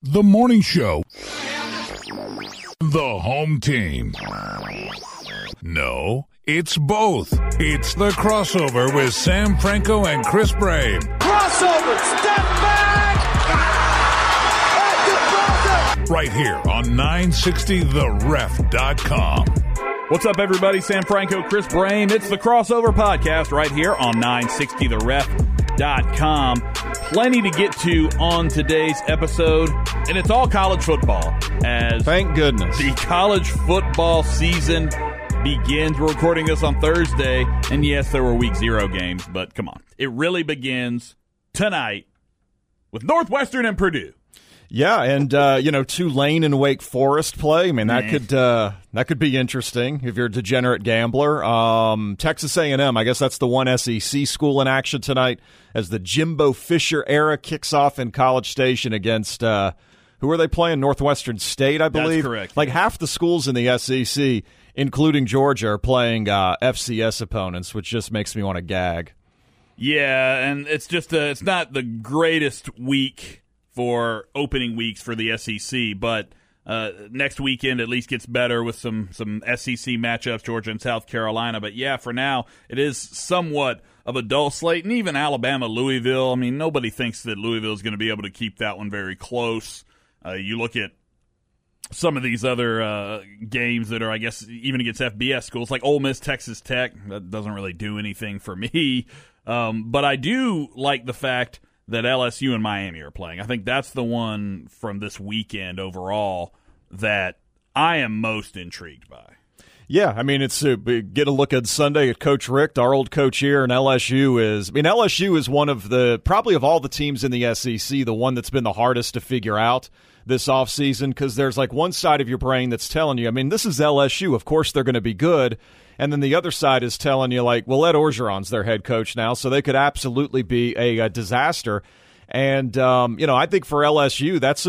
The Morning Show. The home team. No, it's both. It's the crossover with Sam Franco and Chris Brame. Crossover, step back! Back to crossover! Right here on 960theref.com. What's up, everybody? Sam Franco, Chris Brame. It's the crossover podcast right here on 960theref.com. Plenty to get to on today's episode, and it's all college football. As thank goodness the college football season begins. We're recording this on Thursday, and yes, there were week 0 games, but come on, it really begins tonight with Northwestern and Purdue. Yeah, and Tulane and Wake Forest play. I mean, that could be interesting if you're a degenerate gambler. Texas A&M, I guess that's the one SEC school in action tonight as the Jimbo Fisher era kicks off in College Station against who are they playing? Northwestern State, I believe. That's correct. Like half the schools in the SEC, including Georgia, are playing FCS opponents, which just makes me want to gag. Yeah, and it's just it's not the greatest week for opening weeks for the SEC, but next weekend at least gets better with some SEC matchups, Georgia and South Carolina. But yeah, for now, it is somewhat of a dull slate. And even Alabama, Louisville, I mean, nobody thinks that Louisville is going to be able to keep that one very close. You look at some of these other games that are, I guess, even against FBS schools, like Ole Miss, Texas Tech. That doesn't really do anything for me. But I do like the fact that LSU and Miami are playing. I think that's the one from this weekend overall that I am most intrigued by. Yeah, I mean, it's get a look at Sunday at Coach Richt, our old coach here, and LSU is one of the, probably of all the teams in the SEC, the one that's been the hardest to figure out this offseason, because there's like one side of your brain that's telling you, I mean, this is LSU, of course they're going to be good, and then the other side is telling you, like, well, Ed Orgeron's their head coach now, so they could absolutely be a disaster. And I think for LSU, that's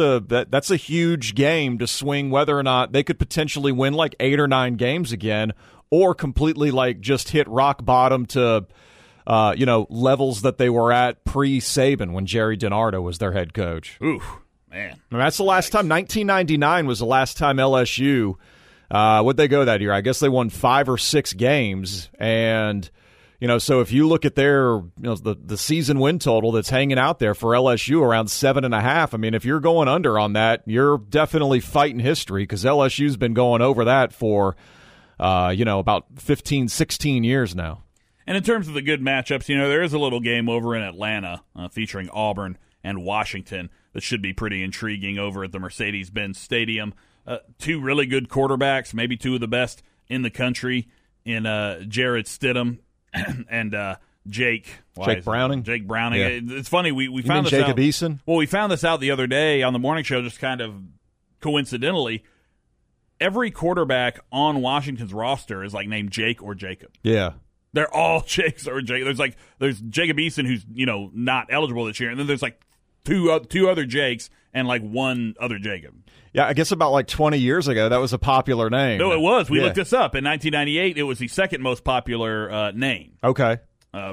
a huge game to swing whether or not they could potentially win like 8 or 9 games again, or completely like just hit rock bottom to levels that they were at pre-Saban when Jerry DiNardo was their head coach. Ooh, man, and that's the last time. 1999 was the last time LSU. What'd they go that year? I guess they won 5 or 6 games. And so if you look at their, the season win total that's hanging out there for LSU around 7.5, I mean, if you're going under on that, you're definitely fighting history, because LSU's been going over that for, about 15, 16 years now. And in terms of the good matchups, there is a little game over in Atlanta featuring Auburn and Washington that should be pretty intriguing over at the Mercedes-Benz Stadium. Two really good quarterbacks, maybe two of the best in the country, in Jared Stidham and Jake Browning. Yeah. It's funny, we found this Jacob out. Eason? Well, we found this out the other day on the morning show, just kind of coincidentally. Every quarterback on Washington's roster is like named Jake or Jacob. Yeah, they're all Jakes or Jake. There's Jacob Eason, who's not eligible this year, and then there's like two other Jakes and like one other Jacob. Yeah, I guess about like 20 years ago, that was a popular name. No, it was. We looked this up. In 1998, it was the second most popular name. Okay.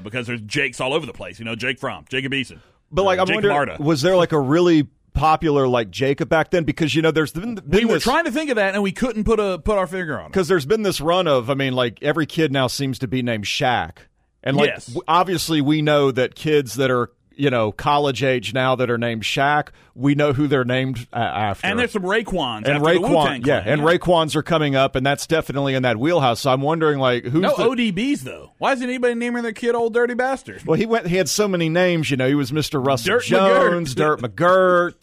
Because there's Jakes all over the place. Jake Fromm, Jacob Eason. But I'm Jake wondering, Marta. Was there like a really popular like Jacob back then? Because, there's been we were trying to think of that, and we couldn't put our finger on it. Because there's been this run of, every kid now seems to be named Shaq. And obviously we know that kids that are college age now that are named Shaq, we know who they're named after. And there's some Raekwons. And Raekwon, and Raekwons are coming up, and that's definitely in that wheelhouse. So I'm wondering, who's ODBs though? Why isn't anybody naming their kid Old Dirty Bastard? Well, he had so many names. He was Mr. Russell Dirt Jones, McGirt. Dirt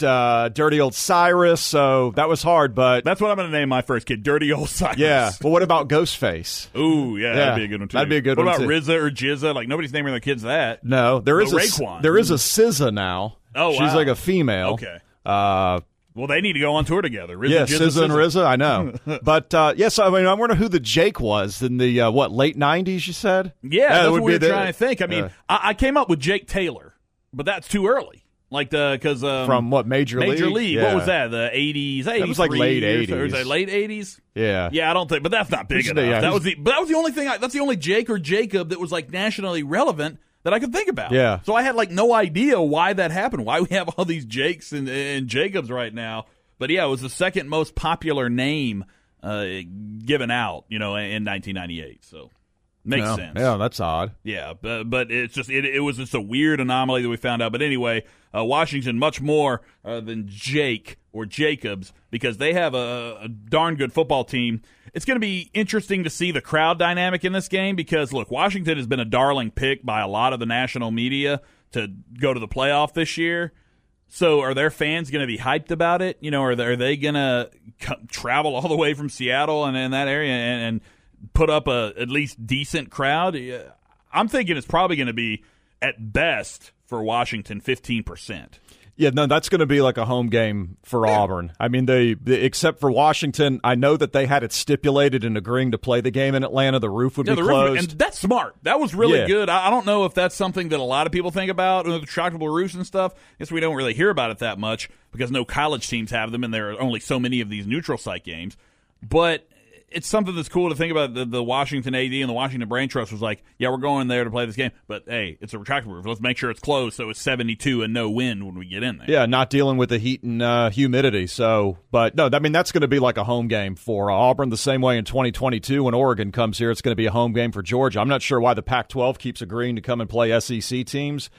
McGirt, Dirty Old Cyrus. So that was hard, but that's what I'm going to name my first kid, Dirty Old Cyrus. Yeah. Well, what about Ghostface? Ooh, yeah, that'd be a good one too. That'd be a good one. What about RZA or GZA? Nobody's naming their kids that. No, there is a Raekwon. There is a SZA now. Oh, she's like a female. Okay. Well, they need to go on tour together. RZA, yes, SZA and RZA, I know. But, yes, I mean, I wonder who the Jake was in the, late 90s, you said? Yeah, that's what we were trying to think. I mean, I came up with Jake Taylor, but that's too early. Like because from what Major League? Yeah. What was that? The '80s. It was like late '80s. Or was it late '80s? Yeah. Yeah, I don't think. But that's not big enough. Yeah, that was the only thing. That's the only Jake or Jacob that was like nationally relevant that I could think about. Yeah. So I had like no idea why that happened. Why we have all these Jakes and Jacobs right now? But yeah, it was the second most popular name given out, in 1998. So. Makes sense. Yeah, that's odd. Yeah, but it's just it was just a weird anomaly that we found out. But anyway, Washington much more than Jake or Jacobs because they have a darn good football team. It's going to be interesting to see the crowd dynamic in this game because, look, Washington has been a darling pick by a lot of the national media to go to the playoff this year. So are their fans going to be hyped about it? Are they going to travel all the way from Seattle and in that area and put up a at least decent crowd? I'm thinking it's probably going to be, at best, for Washington, 15%. Yeah, no, that's going to be like a home game for Auburn. I mean, except for Washington, I know that they had it stipulated in agreeing to play the game in Atlanta. The roof would be closed. And that's smart. That was really good. I don't know if that's something that a lot of people think about, the retractable roofs and stuff. I guess we don't really hear about it that much because no college teams have them, and there are only so many of these neutral site games. But it's something that's cool to think about. The Washington AD and the Washington Brain Trust was like, yeah, we're going there to play this game, but hey, it's a retractable roof. Let's make sure it's closed so it's 72 and no wind when we get in there. Yeah, not dealing with the heat and humidity. So, but no, I mean, that's going to be like a home game for Auburn the same way in 2022 when Oregon comes here. It's going to be a home game for Georgia. I'm not sure why the Pac-12 keeps agreeing to come and play SEC teams.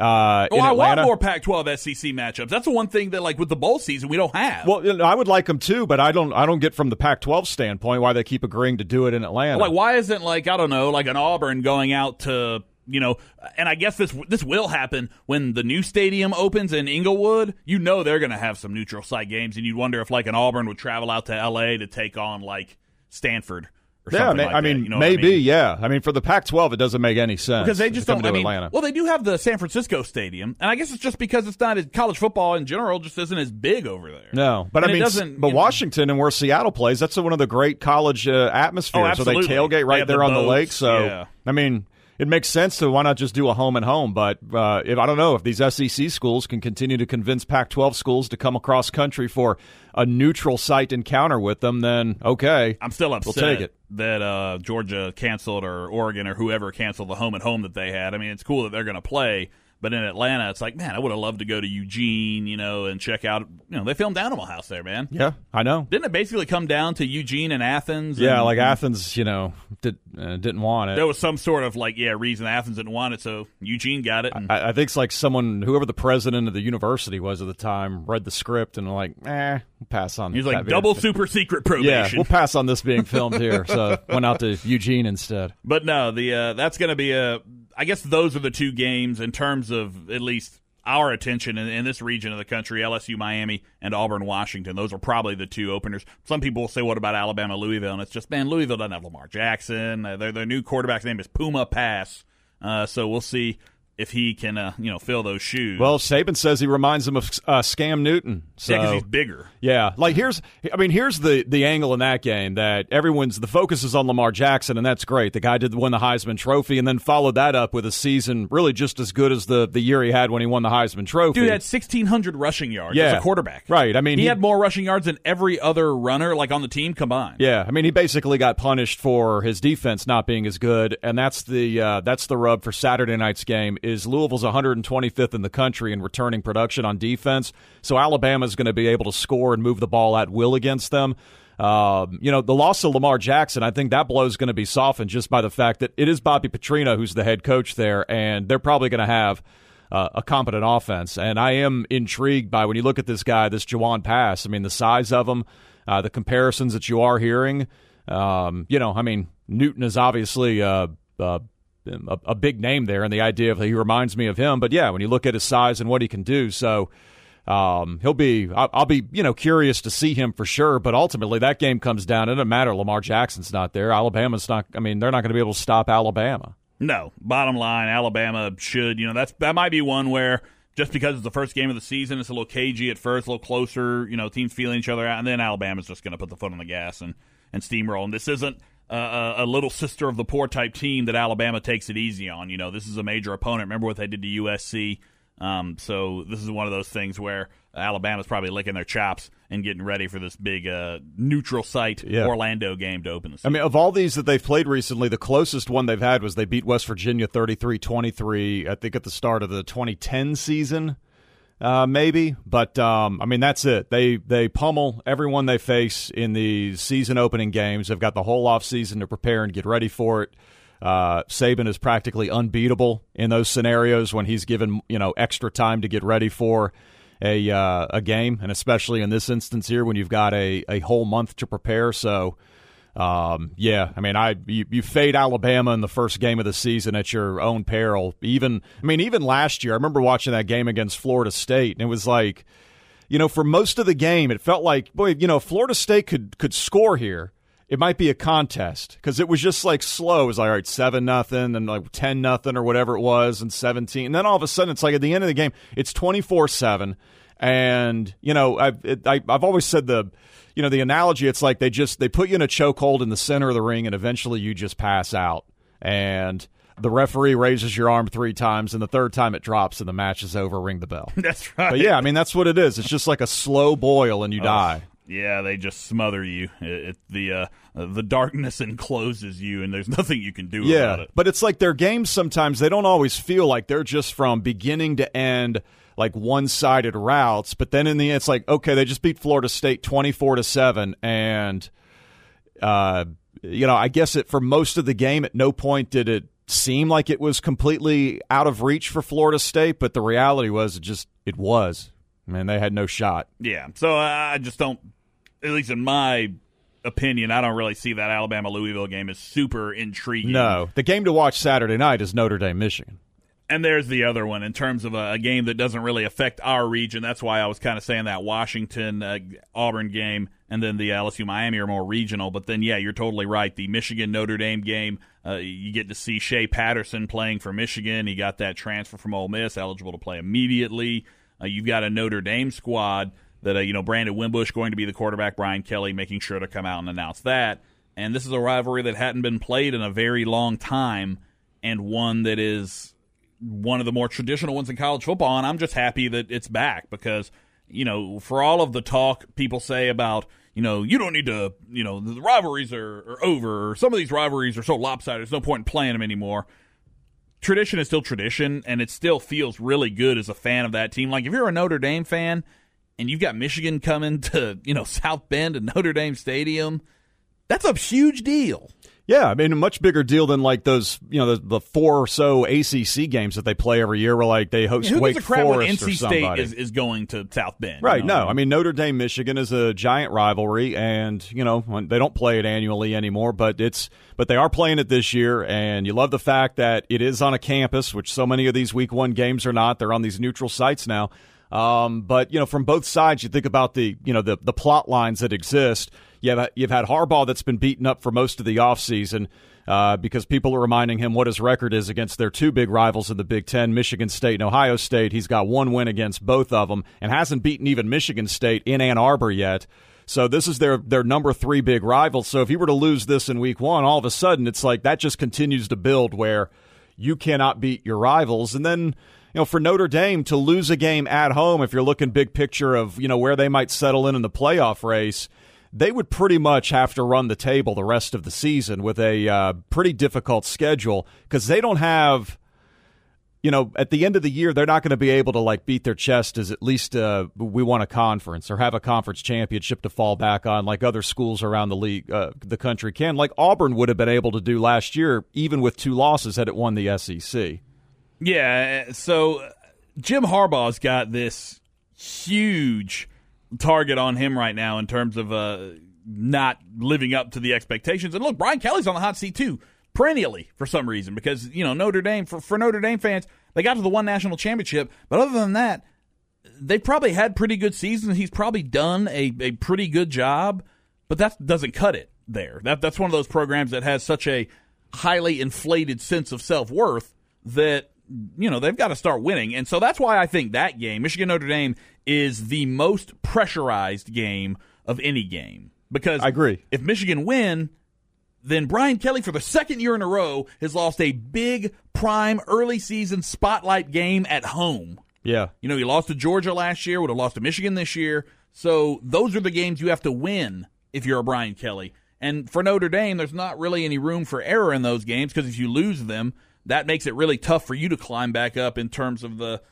I want more Pac-12 SEC matchups. That's the one thing that, like, with the bowl season, we don't have. Well, I would like them too, but I don't get from the Pac-12 standpoint why they keep agreeing to do it in Atlanta. Like, why isn't, like, I don't know, like an Auburn going out to, and I guess this will happen when the new stadium opens in Inglewood. They're going to have some neutral site games, and you'd wonder if, like, an Auburn would travel out to L.A. to take on, like, Stanford. Yeah, maybe. I mean, for the Pac-12, it doesn't make any sense. Because they just don't, Atlanta. Well, they do have the San Francisco Stadium, and I guess it's just because it's not, college football in general just isn't as big over there. No, but Washington and where Seattle plays, that's one of the great college atmospheres. Oh, so they tailgate right there on the lake, so, yeah. I mean, it makes sense to why not just do a home and home, but I don't know if these SEC schools can continue to convince Pac-12 schools to come across country for a neutral site encounter with them, then okay. I'm still upset we'll take it. That Georgia canceled or Oregon or whoever canceled the home and home that they had. I mean, it's cool that they're going to play, but in Atlanta, it's like, man, I would have loved to go to Eugene, and check out, they filmed Animal House there, man. Yeah, I know. Didn't it basically come down to Eugene and Athens? Yeah, Athens, didn't want it. There was some sort of, reason Athens didn't want it, so Eugene got it. And I think it's like someone, whoever the president of the university was at the time, read the script and we'll pass on. He was like, double super secret probation. Yeah, we'll pass on this being filmed here, so went out to Eugene instead. But no, that's going to be a... I guess those are the two games in terms of at least our attention in this region of the country, LSU, Miami, and Auburn, Washington. Those are probably the two openers. Some people will say, what about Alabama, Louisville? And it's just, man, Louisville doesn't have Lamar Jackson. Their new quarterback's name is Puma Pass. So we'll see if he can, fill those shoes. Well, Saban says he reminds him of Cam Newton. So. Yeah, because he's bigger. Yeah. Here's the angle in that game that the focus is on Lamar Jackson, and that's great. The guy did win the Heisman Trophy and then followed that up with a season really just as good as the year he had when he won the Heisman Trophy. Dude had 1,600 rushing yards as a quarterback. Right. I mean, he had more rushing yards than every other runner, on the team combined. Yeah. I mean, he basically got punished for his defense not being as good, and that's the rub for Saturday night's game. Is Louisville's 125th in the country in returning production on defense, so Alabama's going to be able to score and move the ball at will against them. The loss of Lamar Jackson, I think that blow is going to be softened just by the fact that it is Bobby Petrino who's the head coach there, and they're probably going to have a competent offense. And I am intrigued by, when you look at this guy, this Juwan Pass, the size of him, the comparisons that you are hearing. Newton is obviously a big name there, and the idea of he reminds me of him. But yeah, when you look at his size and what he can do, so I'll be curious to see him for sure. But ultimately, that game comes down. It doesn't matter. Lamar Jackson's not there. Alabama's not. They're not going to be able to stop Alabama. No. Bottom line, Alabama should. That might be one where just because it's the first game of the season, it's a little cagey at first, a little closer, you know, teams feeling each other out, and then Alabama's just going to put the foot on the gas and steamroll. And this isn't a little sister of the poor type team that Alabama takes it easy on. You know, this is a major opponent. Remember what they did to USC? So this is one of those things where Alabama's probably licking their chops and getting ready for this big neutral site Orlando game to open the season. I mean, of all these that they've played recently, the closest one they've had was they beat West Virginia 33-23, I think at the start of the 2010 season, maybe. But, I mean, that's it. They pummel everyone they face in the season-opening games. They've got the whole offseason to prepare and get ready for it. Saban is practically unbeatable in those scenarios when he's given, you know, extra time to get ready for a game, and especially in this instance here when you've got a whole month to prepare. So, I mean, you fade Alabama in the first game of the season at your own peril. Even last year, I remember watching that game against Florida State, and it was like, you know, for most of the game, it felt like, boy, you know, Florida State could score here. It might be a contest because it was just like slow. It was like, all right, 7-0 and like 10-0 or whatever it was, and 17. And then all of a sudden, it's like at the end of the game, it's 24-7. And you know, I've always said the analogy. It's like they put you in a chokehold in the center of the ring, and eventually you just pass out. And the referee raises your arm 3 times, and the third time it drops, and the match is over. Ring the bell. That's right. But yeah, I mean, that's what it is. It's just like a slow boil, and you die. Yeah, they just smother you. The darkness encloses you, and there's nothing you can do about it. But it's like their games sometimes, they don't always feel like they're just from beginning to end, like one-sided routes. But then in the end, it's like, okay, they just beat Florida State 24-7, and, you know, I guess for most of the game, at no point did it seem like it was completely out of reach for Florida State, but the reality was it was. I mean, they had no shot. Yeah, so I just don't. At least in my opinion, I don't really see that Alabama-Louisville game as super intriguing. No, the game to watch Saturday night is Notre Dame-Michigan. And there's the other one in terms of a game that doesn't really affect our region. That's why I was kind of saying that Washington-Auburn game and then the LSU-Miami are more regional. But then, yeah, you're totally right. The Michigan-Notre Dame game, you get to see Shea Patterson playing for Michigan. He got that transfer from Ole Miss, eligible to play immediately. You've got a Notre Dame squad that, you know, Brandon Wimbush going to be the quarterback, Brian Kelly making sure to come out and announce that. And this is a rivalry that hadn't been played in a very long time, and one that is one of the more traditional ones in college football. And I'm just happy that it's back because, you know, for all of the talk people say about, you know, you don't need to, you know, the rivalries are over. Or some of these rivalries are so lopsided, there's no point in playing them anymore. Tradition is still tradition, and it still feels really good as a fan of that team. Like, if you're a Notre Dame fan and you've got Michigan coming to, you know, South Bend and Notre Dame Stadium, that's a huge deal. Yeah, I mean, a much bigger deal than, like, those, you know, the 4 or so ACC games that they play every year where, like, they host Wake Forest or somebody. Who gives a crap when NC State is going to South Bend? Right, you know? No. I mean, Notre Dame-Michigan is a giant rivalry, and, you know, they don't play it annually anymore, but they are playing it this year, and you love the fact that it is on a campus, which so many of these Week 1 games are not. They're on these neutral sites now. But, you know, from both sides, you think about the, you know, the plot lines that exist. You've had Harbaugh that's been beaten up for most of the offseason because people are reminding him what his record is against their 2 big rivals in the Big Ten, Michigan State and Ohio State. He's got 1 win against both of them and hasn't beaten even Michigan State in Ann Arbor yet. So this is their number 3 big rival. So if he were to lose this in Week 1, all of a sudden it's like that just continues to build where you cannot beat your rivals. And then, you know, for Notre Dame to lose a game at home, if you're looking big picture of, you know, where they might settle in the playoff race, they would pretty much have to run the table the rest of the season with a pretty difficult schedule because they don't have, you know, at the end of the year, they're not going to be able to, like, beat their chest as at least we won a conference or have a conference championship to fall back on like other schools around the league, the country can. Like Auburn would have been able to do last year, even with 2 losses had it won the SEC. Yeah, so Jim Harbaugh's got this huge target on him right now in terms of not living up to the expectations. And look, Brian Kelly's on the hot seat too, perennially for some reason, because, you know, Notre Dame, for Notre Dame fans, they got to the 1 national championship, but other than that, they probably had pretty good seasons. He's probably done a pretty good job, but that doesn't cut it there. That's one of those programs that has such a highly inflated sense of self-worth that you know, they've got to start winning. And so that's why I think that game, Michigan-Notre Dame, is the most pressurized game of any game. Because I agree. If Michigan win, then Brian Kelly, for the second year in a row, has lost a big prime early season spotlight game at home. Yeah. You know, he lost to Georgia last year, would have lost to Michigan this year. So those are the games you have to win if you're a Brian Kelly. And for Notre Dame, there's not really any room for error in those games, because if you lose them, that makes it really tough for you to climb back up in terms of the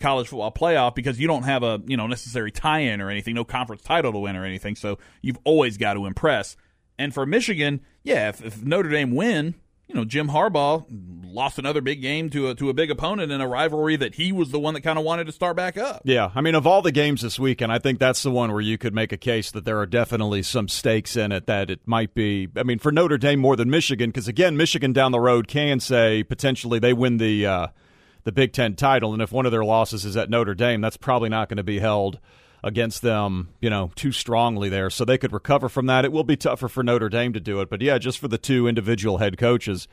college football playoff, because you don't have a, you know, necessary tie-in or anything, no conference title to win or anything. So you've always got to impress. And for Michigan, yeah, if Notre Dame win, you know, Jim Harbaugh lost another big game to a big opponent in a rivalry that he was the one that kind of wanted to start back up. Yeah, I mean, of all the games this weekend, I think that's the one where you could make a case that there are definitely some stakes in it, that it might be, I mean, for Notre Dame more than Michigan, because, again, Michigan down the road can say potentially they win the Big Ten title, and if one of their losses is at Notre Dame, that's probably not going to be held against them, you know, too strongly there. So they could recover from that. It will be tougher for Notre Dame to do it. But, yeah, just for the two individual head coaches,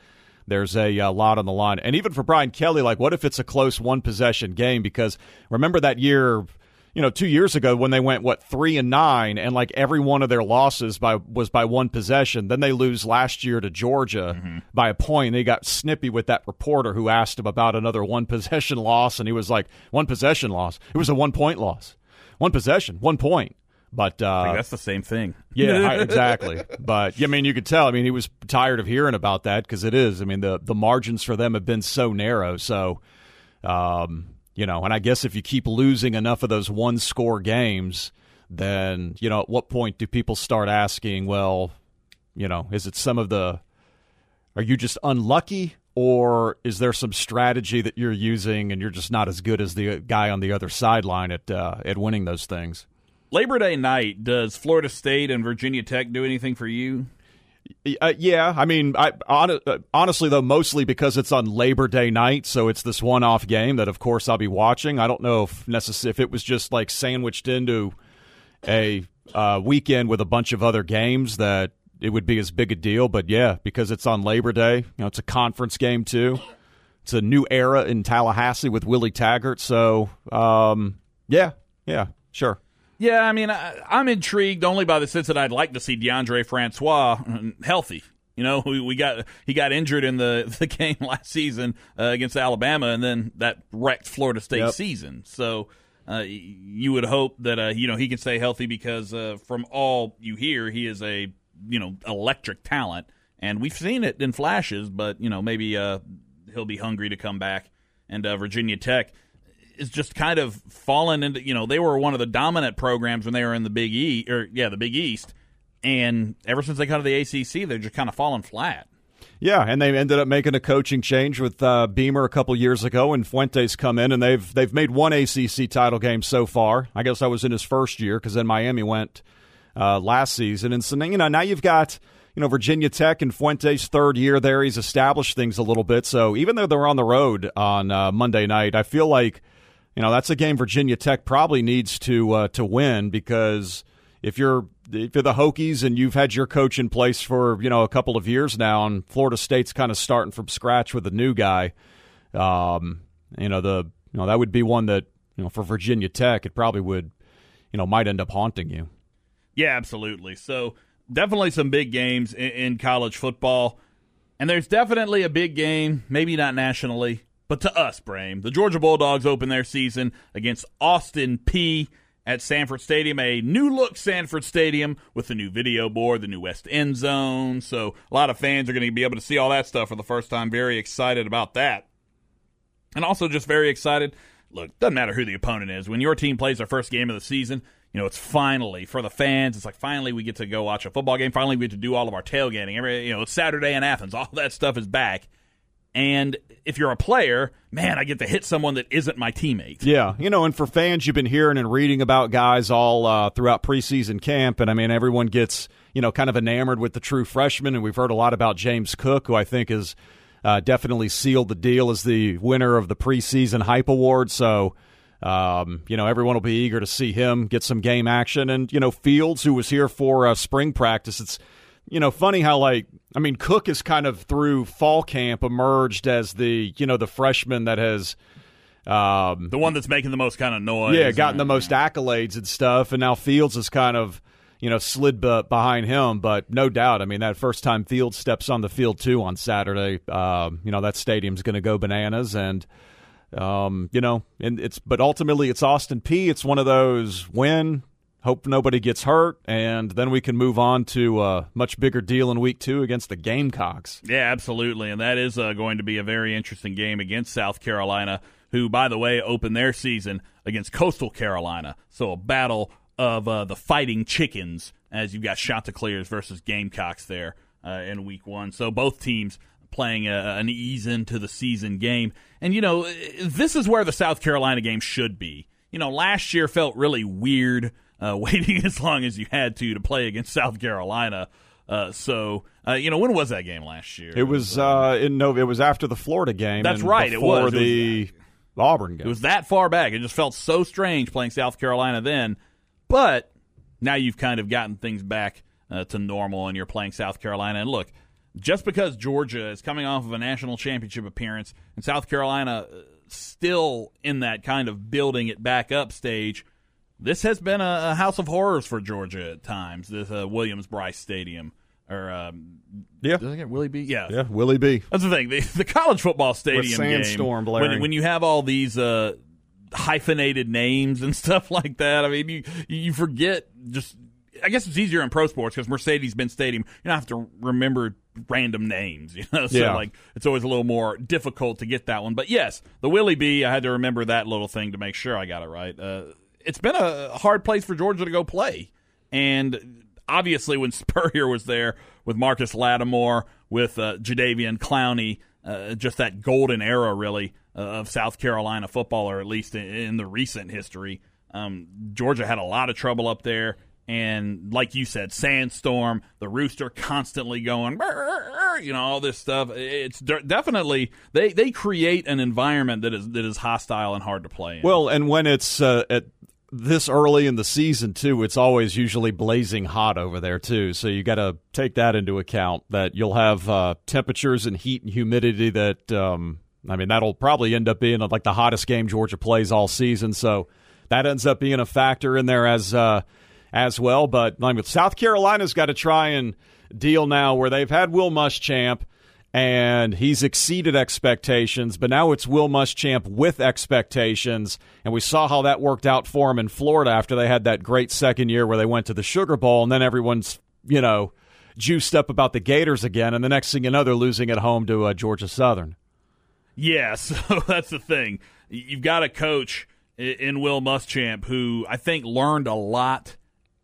there's a lot on the line. And even for Brian Kelly, like, what if it's a close one-possession game? Because remember that year, you know, 2 years ago when they went, 3-9, and, like, every one of their losses was by one possession. Then they lose last year to Georgia by a point. They got snippy with that reporter who asked him about another one-possession loss, and he was like, one possession loss? It was a one-point loss. One possession, 1 point. But like, that's the same thing. Yeah, exactly. But, I mean, you could tell. I mean, he was tired of hearing about that, because it is. I mean, the margins for them have been so narrow. So, you know, and I guess if you keep losing enough of those one-score games, then, you know, at what point do people start asking, well, you know, is it some of the – are you just unlucky? Or is there some strategy that you're using and you're just not as good as the guy on the other sideline at winning those things? Labor Day night, does Florida State and Virginia Tech do anything for you? Yeah. I mean, honestly, though, mostly because it's on Labor Day night, so it's this one-off game that, of course, I'll be watching. I don't know if it was just, like, sandwiched into a weekend with a bunch of other games that it would be as big a deal, but yeah, because it's on Labor Day, you know, it's a conference game too. It's a new era in Tallahassee with Willie Taggart, so yeah, sure. Yeah, I mean, I'm intrigued only by the sense that I'd like to see DeAndre Francois healthy. You know, he got injured in the game last season against Alabama, and then that wrecked Florida State season. So you would hope that you know, he can stay healthy, because from all you hear, he is a, you know, electric talent, and we've seen it in flashes, but, you know, maybe he'll be hungry to come back. And Virginia Tech is just kind of fallen into, you know, they were one of the dominant programs when they were in the Big East, and ever since they got to the ACC, they're just kind of fallen flat. Yeah, and they ended up making a coaching change with Beamer a couple years ago, and Fuente's come in, and they've made one ACC title game so far. I guess I was in his first year, because then Miami went last season. And so, you know, now you've got, you know, Virginia Tech and Fuente's third year there. He's established things a little bit. So even though they're on the road on Monday night, I feel like, you know, that's a game Virginia Tech probably needs to win, because if you're the Hokies and you've had your coach in place for, you know, a couple of years now, and Florida State's kind of starting from scratch with a new guy, that would be one that, you know, for Virginia Tech, it probably would, you know, might end up haunting you. Yeah, absolutely. So definitely some big games in college football. And there's definitely a big game, maybe not nationally, but to us, Brame. The Georgia Bulldogs open their season against Austin Peay at Sanford Stadium, a new-look Sanford Stadium with the new video board, the new West End Zone. So a lot of fans are going to be able to see all that stuff for the first time. Very excited about that. And also just very excited. Look, doesn't matter who the opponent is. When your team plays their first game of the season, you know, it's finally, for the fans, it's like, finally we get to go watch a football game. Finally we get to do all of our tailgating. It's Saturday in Athens. All that stuff is back. And if you're a player, man, I get to hit someone that isn't my teammate. Yeah, you know, and for fans, you've been hearing and reading about guys all throughout preseason camp. And, I mean, everyone gets, you know, kind of enamored with the true freshman. And we've heard a lot about James Cook, who I think is definitely sealed the deal as the winner of the preseason hype award. So, you know, everyone will be eager to see him get some game action. And, you know, Fields, who was here for spring practice, it's you know, funny how, like, I mean, Cook is kind of through fall camp emerged as the, you know, the freshman that has the one that's making the most kind of noise. Yeah, gotten the most accolades and stuff, and now Fields is kind of, you know, slid behind him. But no doubt, I mean, that first time Fields steps on the field too on Saturday, you know, that stadium's going to go bananas. And you know, and it's, but ultimately it's Austin Peay. It's one of those win, hope nobody gets hurt, and then we can move on to a much bigger deal in week two against the Gamecocks. Yeah, absolutely, and that is going to be a very interesting game against South Carolina, who, by the way, opened their season against Coastal Carolina. So a battle of the fighting chickens, as you've got Chanticleers versus Gamecocks there in week one. So both teams playing an ease-into-the-season game. And, you know, this is where the South Carolina game should be. You know, last year felt really weird, waiting as long as you had to play against South Carolina. You know, when was that game last year? It was it was after the Florida game. That's right, it was. Before the Auburn game. It was that far back. It just felt so strange playing South Carolina then. But now you've kind of gotten things back to normal, and you're playing South Carolina. And look, just because Georgia is coming off of a national championship appearance and South Carolina still in that kind of building it back up stage, this has been a house of horrors for Georgia at times, this Williams-Brice Stadium. Or, doesn't it Willie B? Yeah, Willie B. That's the thing. The college football stadium sandstorm game, when you have all these hyphenated names and stuff like that, I mean, you forget just – I guess it's easier in pro sports because Mercedes-Benz Stadium, you don't have to remember random names, you know. So, it's always a little more difficult to get that one. But, yes, the Willie B, I had to remember that little thing to make sure I got it right. It's been a hard place for Georgia to go play. And, obviously, when Spurrier was there with Marcus Lattimore, with Jadeveon Clowney, just that golden era, really, of South Carolina football, or at least in the recent history, Georgia had a lot of trouble up there. And like you said, sandstorm, the rooster constantly going, you know, all this stuff. It's definitely they create an environment that is hostile and hard to play in. Well, and when it's at this early in the season too, it's always usually blazing hot over there too. So you got to take that into account, that you'll have temperatures and heat and humidity that that'll probably end up being like the hottest game Georgia plays all season. So that ends up being a factor in there as well. But I mean, South Carolina's got to try and deal now where they've had Will Muschamp, and he's exceeded expectations, but now it's Will Muschamp with expectations, and we saw how that worked out for him in Florida after they had that great second year where they went to the Sugar Bowl, and then everyone's, you know, juiced up about the Gators again, and the next thing you know, they're losing at home to Georgia Southern. Yeah, so that's the thing. You've got a coach in Will Muschamp who I think learned a lot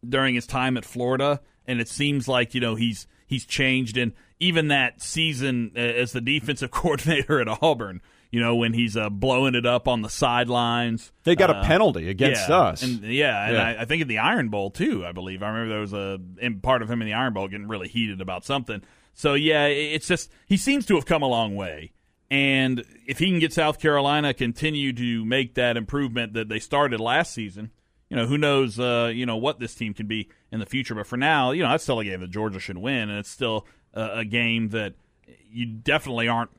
during his time at Florida, and it seems like, you know, he's changed. And even that season as the defensive coordinator at Auburn, you know, when he's blowing it up on the sidelines. They got a penalty against us. And I think in the Iron Bowl, too, I believe. I remember there was a part of him in the Iron Bowl getting really heated about something. So, yeah, it's just he seems to have come a long way. And if he can get South Carolina continue to make that improvement that they started last season, you know, who knows, you know, what this team can be in the future. But for now, you know, that's still a game that Georgia should win, and it's still a game that you definitely aren't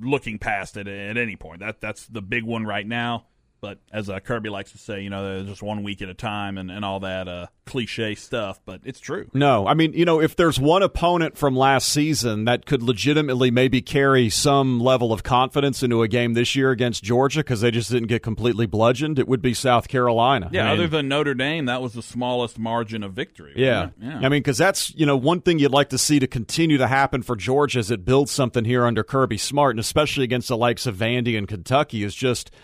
looking past at any point. That's the big one right now. But as Kirby likes to say, you know, just one week at a time and all that cliche stuff, but it's true. No, I mean, you know, if there's one opponent from last season that could legitimately maybe carry some level of confidence into a game this year against Georgia because they just didn't get completely bludgeoned, it would be South Carolina. Yeah, I mean, other than Notre Dame, that was the smallest margin of victory. Yeah. Yeah. I mean, because that's, you know, one thing you'd like to see to continue to happen for Georgia as it builds something here under Kirby Smart, and especially against the likes of Vandy and Kentucky, is just –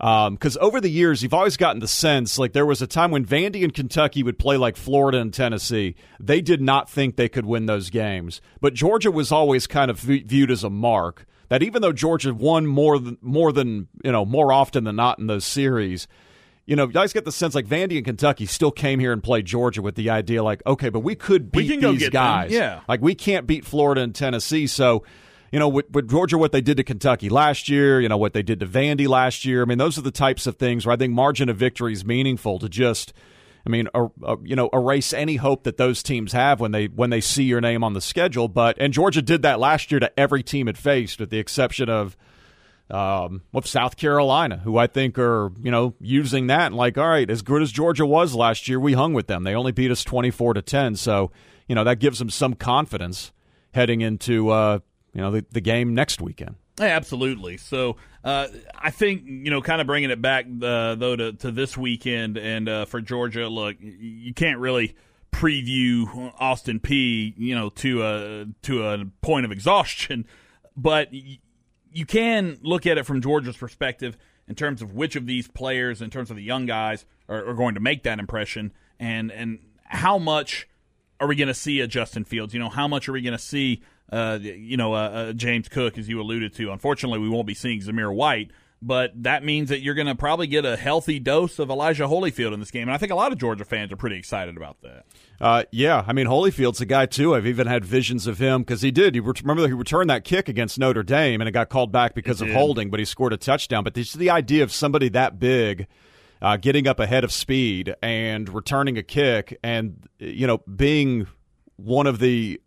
because over the years, you've always gotten the sense, like there was a time when Vandy and Kentucky would play like Florida and Tennessee. They did not think they could win those games. But Georgia was always kind of viewed as a mark, that even though Georgia won more than, you know, more often than not in those series, you know, you guys get the sense like Vandy and Kentucky still came here and played Georgia with the idea like, okay, but we could beat these guys. Yeah. Like we can't beat Florida and Tennessee, so... You know, with Georgia, what they did to Kentucky last year, you know, what they did to Vandy last year. I mean, those are the types of things where I think margin of victory is meaningful to just, I mean, erase any hope that those teams have when they see your name on the schedule. But and Georgia did that last year to every team it faced, with the exception of South Carolina, who I think are, using that and like, all right, as good as Georgia was last year, we hung with them. They only beat us 24-10, so that gives them some confidence heading into the game next weekend. Yeah, absolutely. So I think kind of bringing it back though to this weekend and for Georgia, look, you can't really preview Austin Peay, to a point of exhaustion, but you can look at it from Georgia's perspective in terms of which of these players, in terms of the young guys, are going to make that impression, and how much are we going to see a Justin Fields? How much are we going to see, James Cook, as you alluded to? Unfortunately, we won't be seeing Zamir White, but that means that you're going to probably get a healthy dose of Elijah Holyfield in this game, and I think a lot of Georgia fans are pretty excited about that. Yeah, I mean, Holyfield's a guy, too. I've even had visions of him because he returned that kick against Notre Dame, and it got called back because of holding, but he scored a touchdown. But this is the idea of somebody that big getting up ahead of speed and returning a kick and, being one of the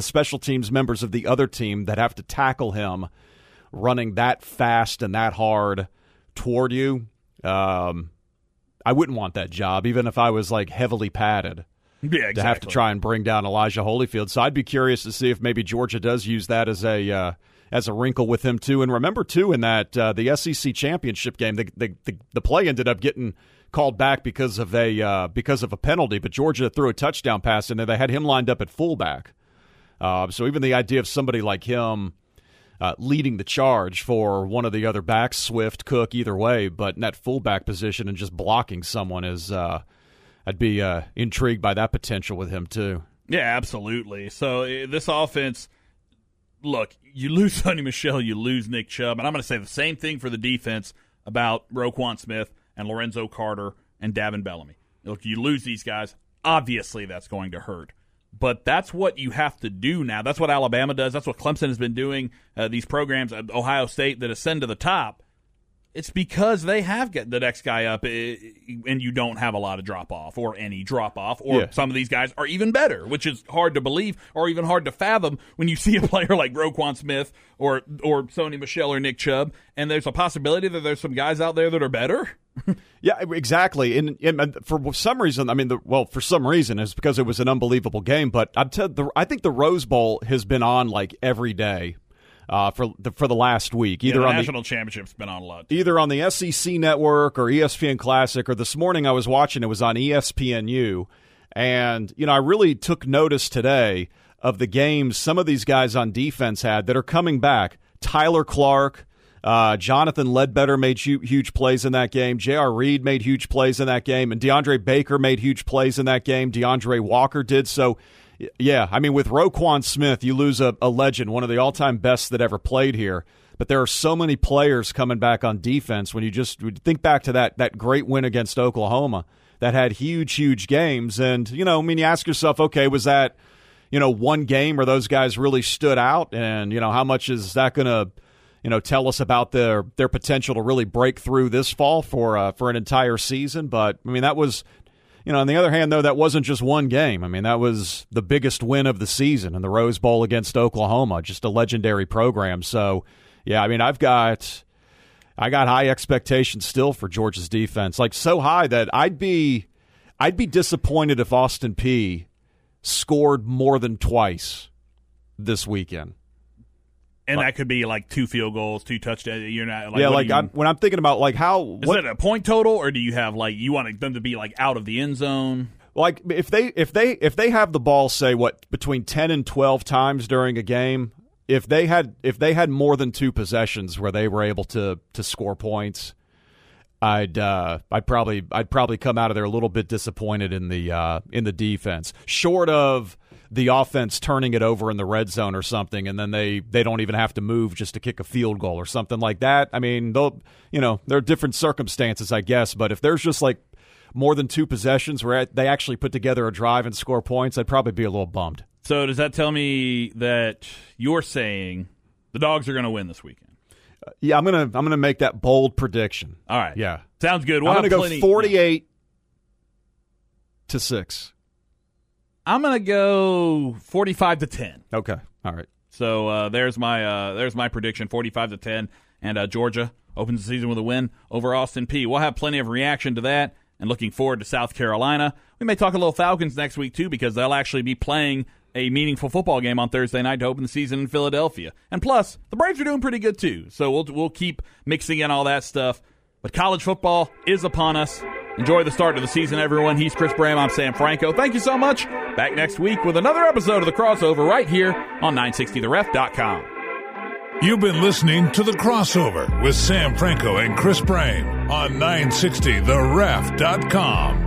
special teams members of the other team that have to tackle him running that fast and that hard toward you. I wouldn't want that job, even if I was like heavily padded, to have to try and bring down Elijah Holyfield. So I'd be curious to see if maybe Georgia does use that as a wrinkle with him too. And remember too, in that the SEC championship game, the play ended up getting called back because of a penalty, but Georgia threw a touchdown pass in there. They had him lined up at fullback. So even the idea of somebody like him leading the charge for one of the other backs, Swift, Cook, either way, but in that fullback position and just blocking someone is, I'd be intrigued by that potential with him too. Yeah, absolutely. So this offense, look, you lose Sonny Michel, you lose Nick Chubb, and I'm going to say the same thing for the defense about Roquan Smith and Lorenzo Carter and Davin Bellamy. Look, you lose these guys, obviously that's going to hurt. But that's what you have to do now. That's what Alabama does. That's what Clemson has been doing, these programs, Ohio State, that ascend to the top. It's because they have got the next guy up, and you don't have a lot of drop-off or any drop-off, or some of these guys are even better, which is hard to believe or even hard to fathom when you see a player like Roquan Smith or Sonny Michel or Nick Chubb, and there's a possibility that there's some guys out there that are better. Yeah, exactly. And for some reason, for some reason, it's because it was an unbelievable game. But I think the Rose Bowl has been on like every day for the last week. Either the national championship's been on a lot too. Either on the SEC Network or ESPN Classic, or this morning I was watching, it was on ESPNU. And I really took notice today of the games some of these guys on defense had that are coming back. Tyler Clark. Jonathan Ledbetter made huge plays in that game. J.R. Reed made huge plays in that game. And DeAndre Baker made huge plays in that game. DeAndre Walker did. So, yeah, with Roquan Smith, you lose a legend, one of the all-time best that ever played here. But there are so many players coming back on defense. When you just think back to that great win against Oklahoma that had huge, huge games. And, you ask yourself, okay, was that, one game where those guys really stood out? And, how much is that going to tell us about their potential to really break through this fall for an entire season. But, that was, on the other hand, though, that wasn't just one game. That was the biggest win of the season in the Rose Bowl against Oklahoma, just a legendary program. So, yeah, I got high expectations still for Georgia's defense, like so high that I'd be disappointed if Austin Peay scored more than twice this weekend. And that could be like 2 field goals, 2 touchdowns. You're not like, yeah. Like when I'm thinking about like how is it a point total, or do you have like you want them to be like out of the end zone? Like if they have the ball, say between 10 and 12 times during a game. If they had more than 2 possessions where they were able to score points, I'd probably come out of there a little bit disappointed in the defense, short of the offense turning it over in the red zone or something, and then they don't even have to move just to kick a field goal or something like that. There are different circumstances, I guess, but if there's just like more than 2 possessions where they actually put together a drive and score points, I'd probably be a little bummed. So does that tell me that you're saying the Dogs are going to win this weekend? Yeah, I'm gonna make that bold prediction. All right. Yeah. Sounds good. I'm going to go 48 to 6? I'm going to go 45-10. Okay. All right. So there's my prediction, 45-10, and Georgia opens the season with a win over Austin Peay. We'll have plenty of reaction to that, and looking forward to South Carolina. We may talk a little Falcons next week, too, because they'll actually be playing a meaningful football game on Thursday night to open the season in Philadelphia. And plus, the Braves are doing pretty good, too, so we'll keep mixing in all that stuff. But college football is upon us. Enjoy the start of the season, everyone. He's Chris Brame. I'm Sam Franco. Thank you so much. Back next week with another episode of The Crossover right here on 960theref.com. You've been listening to The Crossover with Sam Franco and Chris Brame on 960theref.com.